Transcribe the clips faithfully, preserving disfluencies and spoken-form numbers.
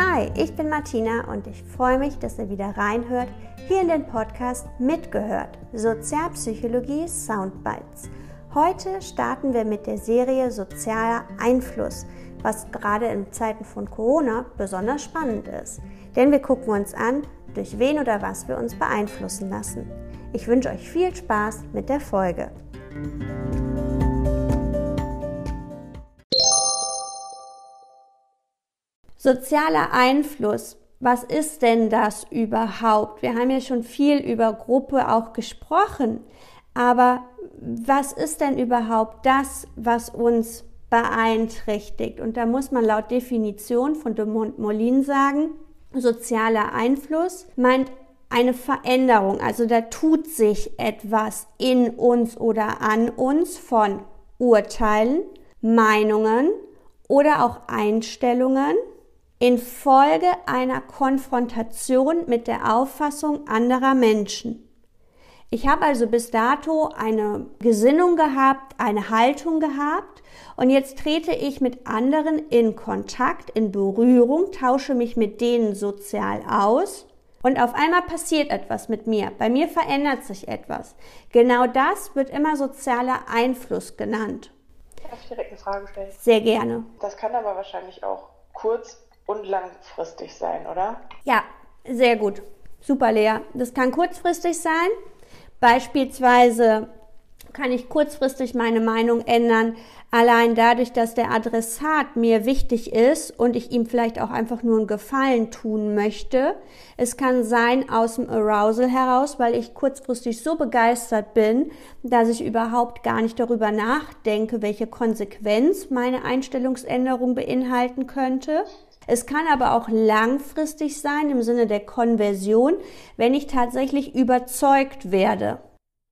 Hi, ich bin Martina und ich freue mich, dass ihr wieder reinhört, hier in den Podcast Mitgehört, Sozialpsychologie Soundbites. Heute starten wir mit der Serie Sozialer Einfluss, was gerade in Zeiten von Corona besonders spannend ist. Denn wir gucken uns an, durch wen oder was wir uns beeinflussen lassen. Ich wünsche euch viel Spaß mit der Folge. Sozialer Einfluss. Was ist denn das überhaupt? Wir haben ja schon viel über Gruppe auch gesprochen, aber was ist denn überhaupt das, was uns beeinträchtigt? Und da muss man laut Definition von de Montmollin sagen, sozialer Einfluss meint eine Veränderung, also da tut sich etwas in uns oder an uns von Urteilen, Meinungen oder auch Einstellungen infolge einer Konfrontation mit der Auffassung anderer Menschen. Ich habe also bis dato eine Gesinnung gehabt, eine Haltung gehabt und jetzt trete ich mit anderen in Kontakt, in Berührung, tausche mich mit denen sozial aus und auf einmal passiert etwas mit mir. Bei mir verändert sich etwas. Genau das wird immer sozialer Einfluss genannt. Darf ich direkt eine Frage stellen? Sehr gerne. Das kann aber wahrscheinlich auch kurz- und langfristig sein, oder? Ja, sehr gut. Super, Lea. Das kann kurzfristig sein. Beispielsweise kann ich kurzfristig meine Meinung ändern, allein dadurch, dass der Adressat mir wichtig ist und ich ihm vielleicht auch einfach nur einen Gefallen tun möchte. Es kann sein aus dem Arousal heraus, weil ich kurzfristig so begeistert bin, dass ich überhaupt gar nicht darüber nachdenke, welche Konsequenz meine Einstellungsänderung beinhalten könnte. Es kann aber auch langfristig sein, im Sinne der Konversion, wenn ich tatsächlich überzeugt werde.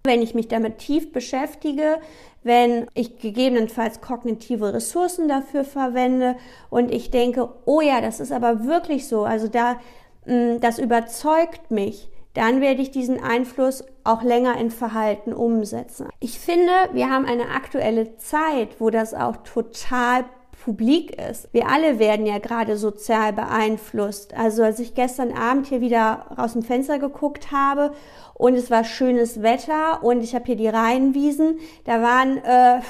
Wenn ich mich damit tief beschäftige, wenn ich gegebenenfalls kognitive Ressourcen dafür verwende und ich denke, oh ja, das ist aber wirklich so, also da, das überzeugt mich, dann werde ich diesen Einfluss auch länger in Verhalten umsetzen. Ich finde, wir haben eine aktuelle Zeit, wo das auch total publik ist. Wir alle werden ja gerade sozial beeinflusst. Also als ich gestern Abend hier wieder aus dem Fenster geguckt habe und es war schönes Wetter und ich habe hier die Rheinwiesen, da waren, äh,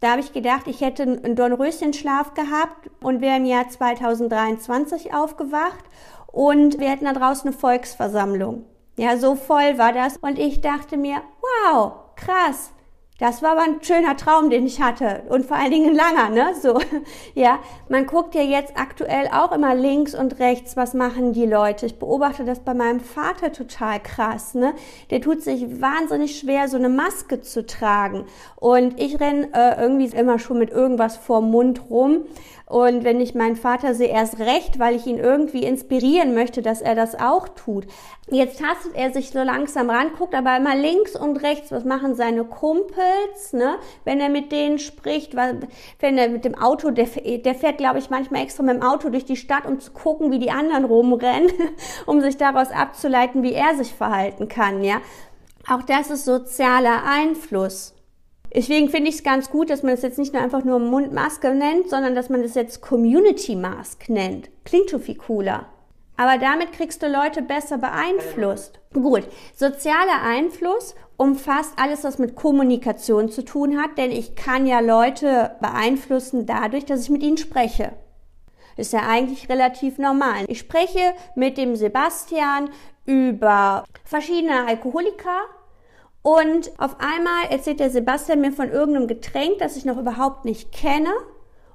da habe ich gedacht, ich hätte einen Dornröschenschlaf gehabt und wäre im Jahr zweitausenddreiundzwanzig aufgewacht und wir hätten da draußen eine Volksversammlung. Ja, so voll war das und ich dachte mir, wow, krass. Das war aber ein schöner Traum, den ich hatte und vor allen Dingen ein langer, ne? So, ja. Man guckt ja jetzt aktuell auch immer links und rechts, was machen die Leute. Ich beobachte das bei meinem Vater total krass, ne? Der tut sich wahnsinnig schwer, so eine Maske zu tragen und ich renn äh, irgendwie immer schon mit irgendwas vorm Mund rum und wenn ich meinen Vater sehe, erst recht, weil ich ihn irgendwie inspirieren möchte, dass er das auch tut. Jetzt tastet er sich so langsam ran, guckt aber immer links und rechts, was machen seine Kumpel? Ne? Wenn er mit denen spricht, wenn er mit dem Auto, der, der fährt, glaube ich, manchmal extra mit dem Auto durch die Stadt, um zu gucken, wie die anderen rumrennen, um sich daraus abzuleiten, wie er sich verhalten kann. Ja? Auch das ist sozialer Einfluss. Deswegen finde ich es ganz gut, dass man das jetzt nicht nur einfach nur Mundmaske nennt, sondern dass man das jetzt Community Mask nennt. Klingt schon viel cooler. Aber damit kriegst du Leute besser beeinflusst. Gut, sozialer Einfluss umfasst alles, was mit Kommunikation zu tun hat, denn ich kann ja Leute beeinflussen dadurch, dass ich mit ihnen spreche. Ist ja eigentlich relativ normal. Ich spreche mit dem Sebastian über verschiedene Alkoholiker und auf einmal erzählt der Sebastian mir von irgendeinem Getränk, das ich noch überhaupt nicht kenne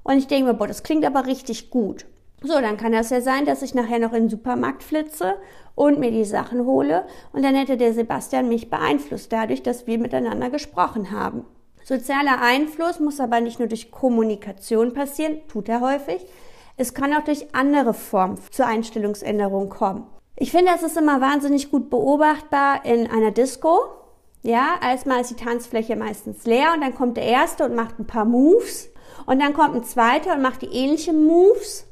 und ich denke mir, boah, das klingt aber richtig gut. So, dann kann das ja sein, dass ich nachher noch in den Supermarkt flitze und mir die Sachen hole und dann hätte der Sebastian mich beeinflusst, dadurch, dass wir miteinander gesprochen haben. Sozialer Einfluss muss aber nicht nur durch Kommunikation passieren, tut er häufig. Es kann auch durch andere Formen zur Einstellungsänderung kommen. Ich finde, das ist immer wahnsinnig gut beobachtbar in einer Disco. Ja, erstmal ist die Tanzfläche meistens leer und dann kommt der Erste und macht ein paar Moves und dann kommt ein Zweiter und macht die ähnlichen Moves.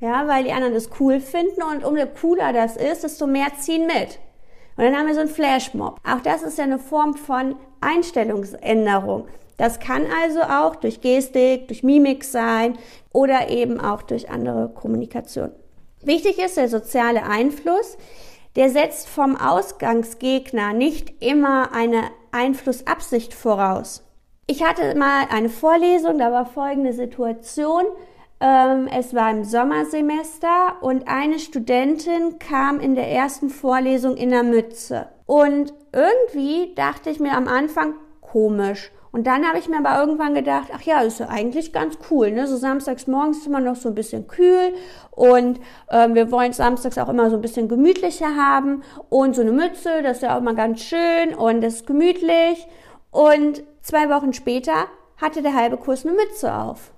Ja, weil die anderen das cool finden und umso cooler das ist, desto mehr ziehen mit. Und dann haben wir so einen Flashmob. Auch das ist ja eine Form von Einstellungsänderung. Das kann also auch durch Gestik, durch Mimik sein oder eben auch durch andere Kommunikation. Wichtig ist der soziale Einfluss. Der setzt vom Ausgangsgegner nicht immer eine Einflussabsicht voraus. Ich hatte mal eine Vorlesung, da war folgende Situation. Es war im Sommersemester und eine Studentin kam in der ersten Vorlesung in der Mütze. Und irgendwie dachte ich mir am Anfang, komisch. Und dann habe ich mir aber irgendwann gedacht, ach ja, ist ja eigentlich ganz cool, ne? So samstags morgens ist immer noch so ein bisschen kühl und äh, wir wollen samstags auch immer so ein bisschen gemütlicher haben und so eine Mütze, das ist ja auch mal ganz schön und das ist gemütlich. Und zwei Wochen später hatte der halbe Kurs eine Mütze auf.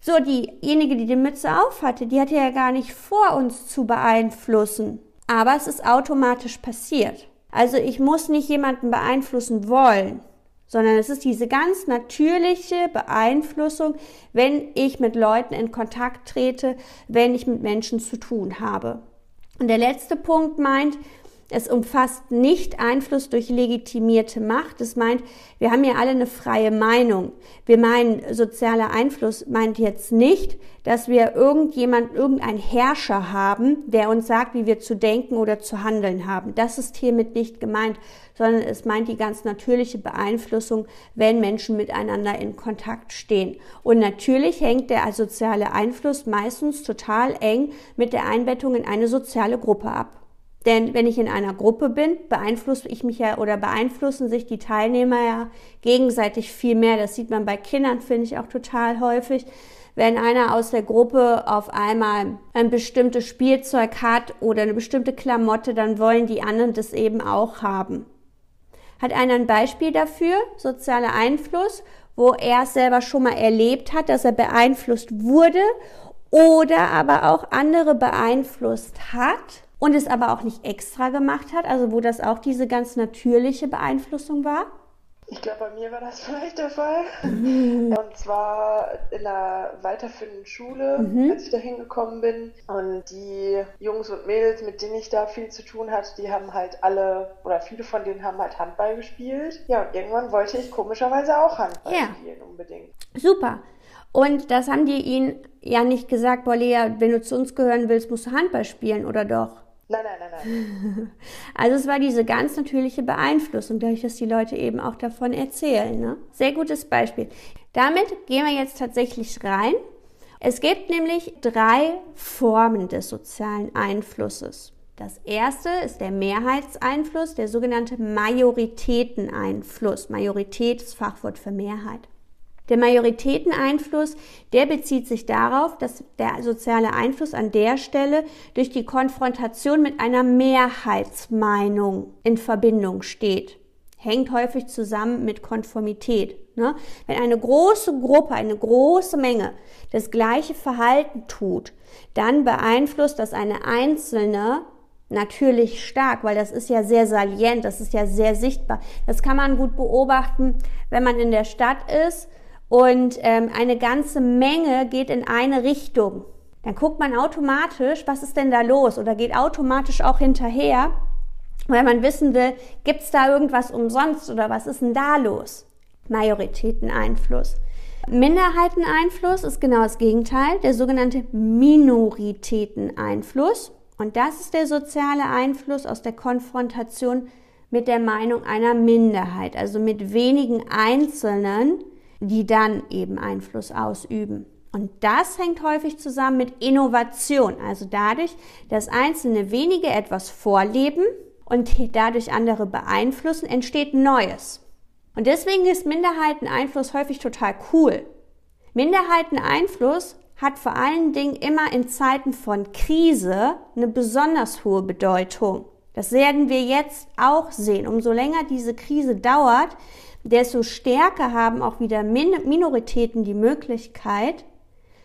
So, diejenige, die die Mütze auf hatte, die hatte ja gar nicht vor, uns zu beeinflussen. Aber es ist automatisch passiert. Also ich muss nicht jemanden beeinflussen wollen, sondern es ist diese ganz natürliche Beeinflussung, wenn ich mit Leuten in Kontakt trete, wenn ich mit Menschen zu tun habe. Und der letzte Punkt meint, es umfasst nicht Einfluss durch legitimierte Macht. Das meint, wir haben ja alle eine freie Meinung. Wir meinen, sozialer Einfluss meint jetzt nicht, dass wir irgendjemand, irgendeinen Herrscher haben, der uns sagt, wie wir zu denken oder zu handeln haben. Das ist hiermit nicht gemeint, sondern es meint die ganz natürliche Beeinflussung, wenn Menschen miteinander in Kontakt stehen. Und natürlich hängt der soziale Einfluss meistens total eng mit der Einbettung in eine soziale Gruppe ab. Denn wenn ich in einer Gruppe bin, beeinflusse ich mich ja oder beeinflussen sich die Teilnehmer ja gegenseitig viel mehr. Das sieht man bei Kindern, finde ich, auch total häufig. Wenn einer aus der Gruppe auf einmal ein bestimmtes Spielzeug hat oder eine bestimmte Klamotte, dann wollen die anderen das eben auch haben. Hat einer ein Beispiel dafür, sozialer Einfluss, wo er es selber schon mal erlebt hat, dass er beeinflusst wurde oder aber auch andere beeinflusst hat? Und es aber auch nicht extra gemacht hat, also wo das auch diese ganz natürliche Beeinflussung war? Ich glaube, bei mir war das vielleicht der Fall. Mhm. Und zwar in einer weiterführenden Schule, mhm. als ich da hingekommen bin. Und die Jungs und Mädels, mit denen ich da viel zu tun hatte, die haben halt alle, oder viele von denen haben halt Handball gespielt. Ja, und irgendwann wollte ich komischerweise auch Handball ja. spielen unbedingt. Super. Und das haben die ihnen ja nicht gesagt, boah Lea, wenn du zu uns gehören willst, musst du Handball spielen, oder doch? Nein, nein, nein, nein. Also es war diese ganz natürliche Beeinflussung, dadurch, dass die Leute eben auch davon erzählen, ne? Sehr gutes Beispiel. Damit gehen wir jetzt tatsächlich rein. Es gibt nämlich drei Formen des sozialen Einflusses. Das erste ist der Mehrheitseinfluss, der sogenannte Majoritäteneinfluss. Majorität ist Fachwort für Mehrheit. Der Majoritäteneinfluss, der bezieht sich darauf, dass der soziale Einfluss an der Stelle durch die Konfrontation mit einer Mehrheitsmeinung in Verbindung steht. Hängt häufig zusammen mit Konformität. Ne? Wenn eine große Gruppe, eine große Menge das gleiche Verhalten tut, dann beeinflusst das eine einzelne natürlich stark, weil das ist ja sehr salient, das ist ja sehr sichtbar. Das kann man gut beobachten, wenn man in der Stadt ist. Und ähm, eine ganze Menge geht in eine Richtung. Dann guckt man automatisch, was ist denn da los? Oder geht automatisch auch hinterher, weil man wissen will, gibt es da irgendwas umsonst oder was ist denn da los? Majoritäteneinfluss. Minderheiteneinfluss ist genau das Gegenteil, der sogenannte Minoritäteneinfluss. Und das ist der soziale Einfluss aus der Konfrontation mit der Meinung einer Minderheit, also mit wenigen Einzelnen, die dann eben Einfluss ausüben. Und das hängt häufig zusammen mit Innovation, also dadurch, dass einzelne wenige etwas vorleben und dadurch andere beeinflussen, entsteht Neues. Und deswegen ist Minderheiteneinfluss häufig total cool. Minderheiteneinfluss hat vor allen Dingen immer in Zeiten von Krise eine besonders hohe Bedeutung. Das werden wir jetzt auch sehen. Umso länger diese Krise dauert, desto stärker haben auch wieder Minoritäten die Möglichkeit,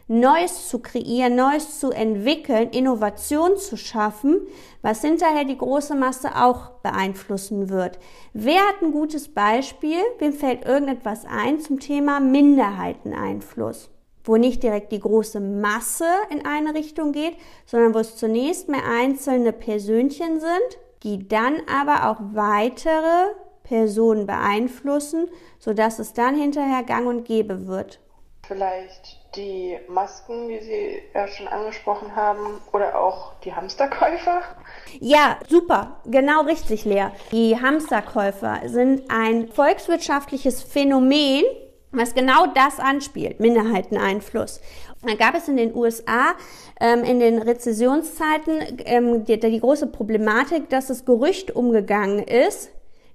Neues zu kreieren, Neues zu entwickeln, Innovation zu schaffen, was hinterher die große Masse auch beeinflussen wird. Wer hat ein gutes Beispiel? Wem fällt irgendetwas ein zum Thema Minderheiteneinfluss? Wo nicht direkt die große Masse in eine Richtung geht, sondern wo es zunächst mehr einzelne Persönchen sind, die dann aber auch weitere Personen beeinflussen, sodass es dann hinterher gang und gäbe wird. Vielleicht die Masken, die Sie ja schon angesprochen haben, oder auch die Hamsterkäufer? Ja, super, genau richtig, Lea. Die Hamsterkäufer sind ein volkswirtschaftliches Phänomen, was genau das anspielt, Minderheiteneinfluss. Da gab es in den U S A ähm, in den Rezessionszeiten ähm, die, die große Problematik, dass das Gerücht umgegangen ist,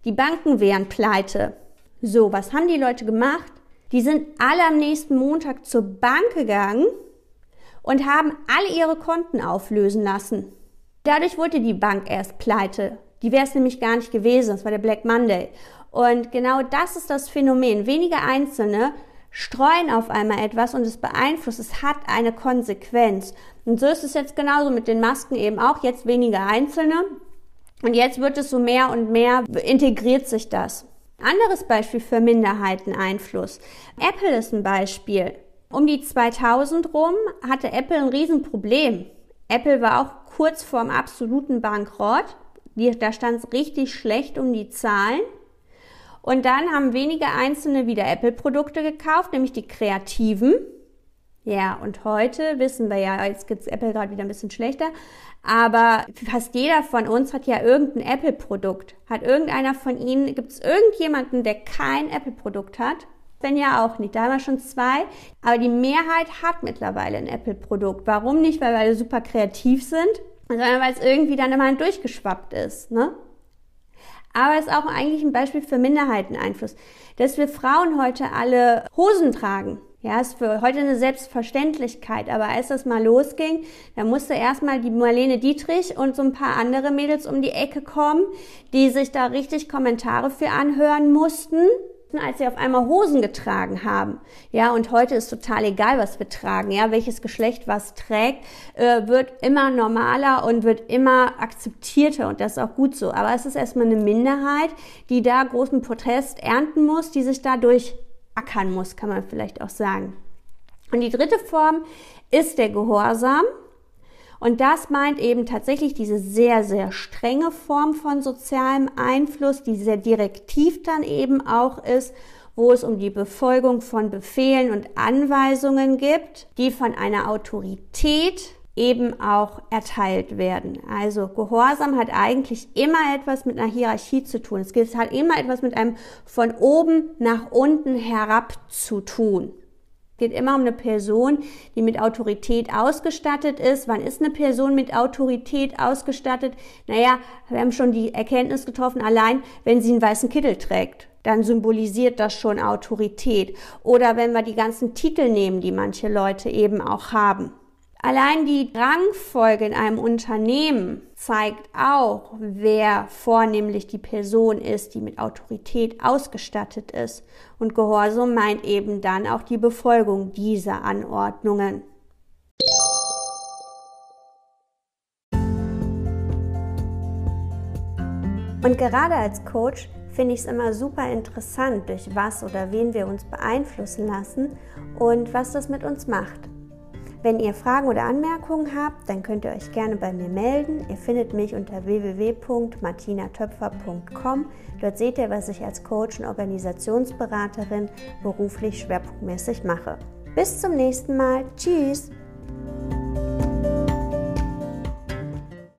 die Banken wären pleite. So, was haben die Leute gemacht? Die sind alle am nächsten Montag zur Bank gegangen und haben alle ihre Konten auflösen lassen. Dadurch wurde die Bank erst pleite. Die wäre es nämlich gar nicht gewesen, das war der Black Monday. Und genau das ist das Phänomen. Wenige Einzelne streuen auf einmal etwas und es beeinflusst, es hat eine Konsequenz. Und so ist es jetzt genauso mit den Masken eben auch, jetzt wenige Einzelne. Und jetzt wird es so mehr und mehr, integriert sich das. Anderes Beispiel für Minderheiteneinfluss. Apple ist ein Beispiel. Um die zweitausend rum hatte Apple ein Riesenproblem. Apple war auch kurz vorm absoluten Bankrott. Da stand es richtig schlecht um die Zahlen. Und dann haben wenige Einzelne wieder Apple-Produkte gekauft, nämlich die Kreativen. Ja, und heute wissen wir ja, jetzt gibt es Apple gerade wieder ein bisschen schlechter, aber fast jeder von uns hat ja irgendein Apple-Produkt. Hat irgendeiner von Ihnen, gibt es irgendjemanden, der kein Apple-Produkt hat? Wenn ja auch nicht, da haben wir schon zwei. Aber die Mehrheit hat mittlerweile ein Apple-Produkt. Warum nicht? Weil wir alle super kreativ sind, sondern weil es irgendwie dann immer durchgeschwappt ist, ne? Aber es ist auch eigentlich ein Beispiel für Minderheiteneinfluss. Dass wir Frauen heute alle Hosen tragen, ja, ist für heute eine Selbstverständlichkeit. Aber als das mal losging, da musste erstmal die Marlene Dietrich und so ein paar andere Mädels um die Ecke kommen, die sich da richtig Kommentare für anhören mussten, als sie auf einmal Hosen getragen haben. Ja, und heute ist total egal, was wir tragen. Ja, welches Geschlecht was trägt, äh, wird immer normaler und wird immer akzeptierter. Und das ist auch gut so. Aber es ist erstmal eine Minderheit, die da großen Protest ernten muss, die sich dadurch ackern muss, kann man vielleicht auch sagen. Und die dritte Form ist der Gehorsam. Und das meint eben tatsächlich diese sehr, sehr strenge Form von sozialem Einfluss, die sehr direktiv dann eben auch ist, wo es um die Befolgung von Befehlen und Anweisungen gibt, die von einer Autorität eben auch erteilt werden. Also Gehorsam hat eigentlich immer etwas mit einer Hierarchie zu tun. Es hat immer etwas mit einem von oben nach unten herab zu tun. Es geht immer um eine Person, die mit Autorität ausgestattet ist. Wann ist eine Person mit Autorität ausgestattet? Naja, wir haben schon die Erkenntnis getroffen, allein wenn sie einen weißen Kittel trägt, dann symbolisiert das schon Autorität. Oder wenn wir die ganzen Titel nehmen, die manche Leute eben auch haben. Allein die Rangfolge in einem Unternehmen zeigt auch, wer vornehmlich die Person ist, die mit Autorität ausgestattet ist. Und Gehorsam meint eben dann auch die Befolgung dieser Anordnungen. Und gerade als Coach finde ich es immer super interessant, durch was oder wen wir uns beeinflussen lassen und was das mit uns macht. Wenn ihr Fragen oder Anmerkungen habt, dann könnt ihr euch gerne bei mir melden. Ihr findet mich unter w w w punkt martina töpfer punkt com. Dort seht ihr, was ich als Coach und Organisationsberaterin beruflich schwerpunktmäßig mache. Bis zum nächsten Mal. Tschüss!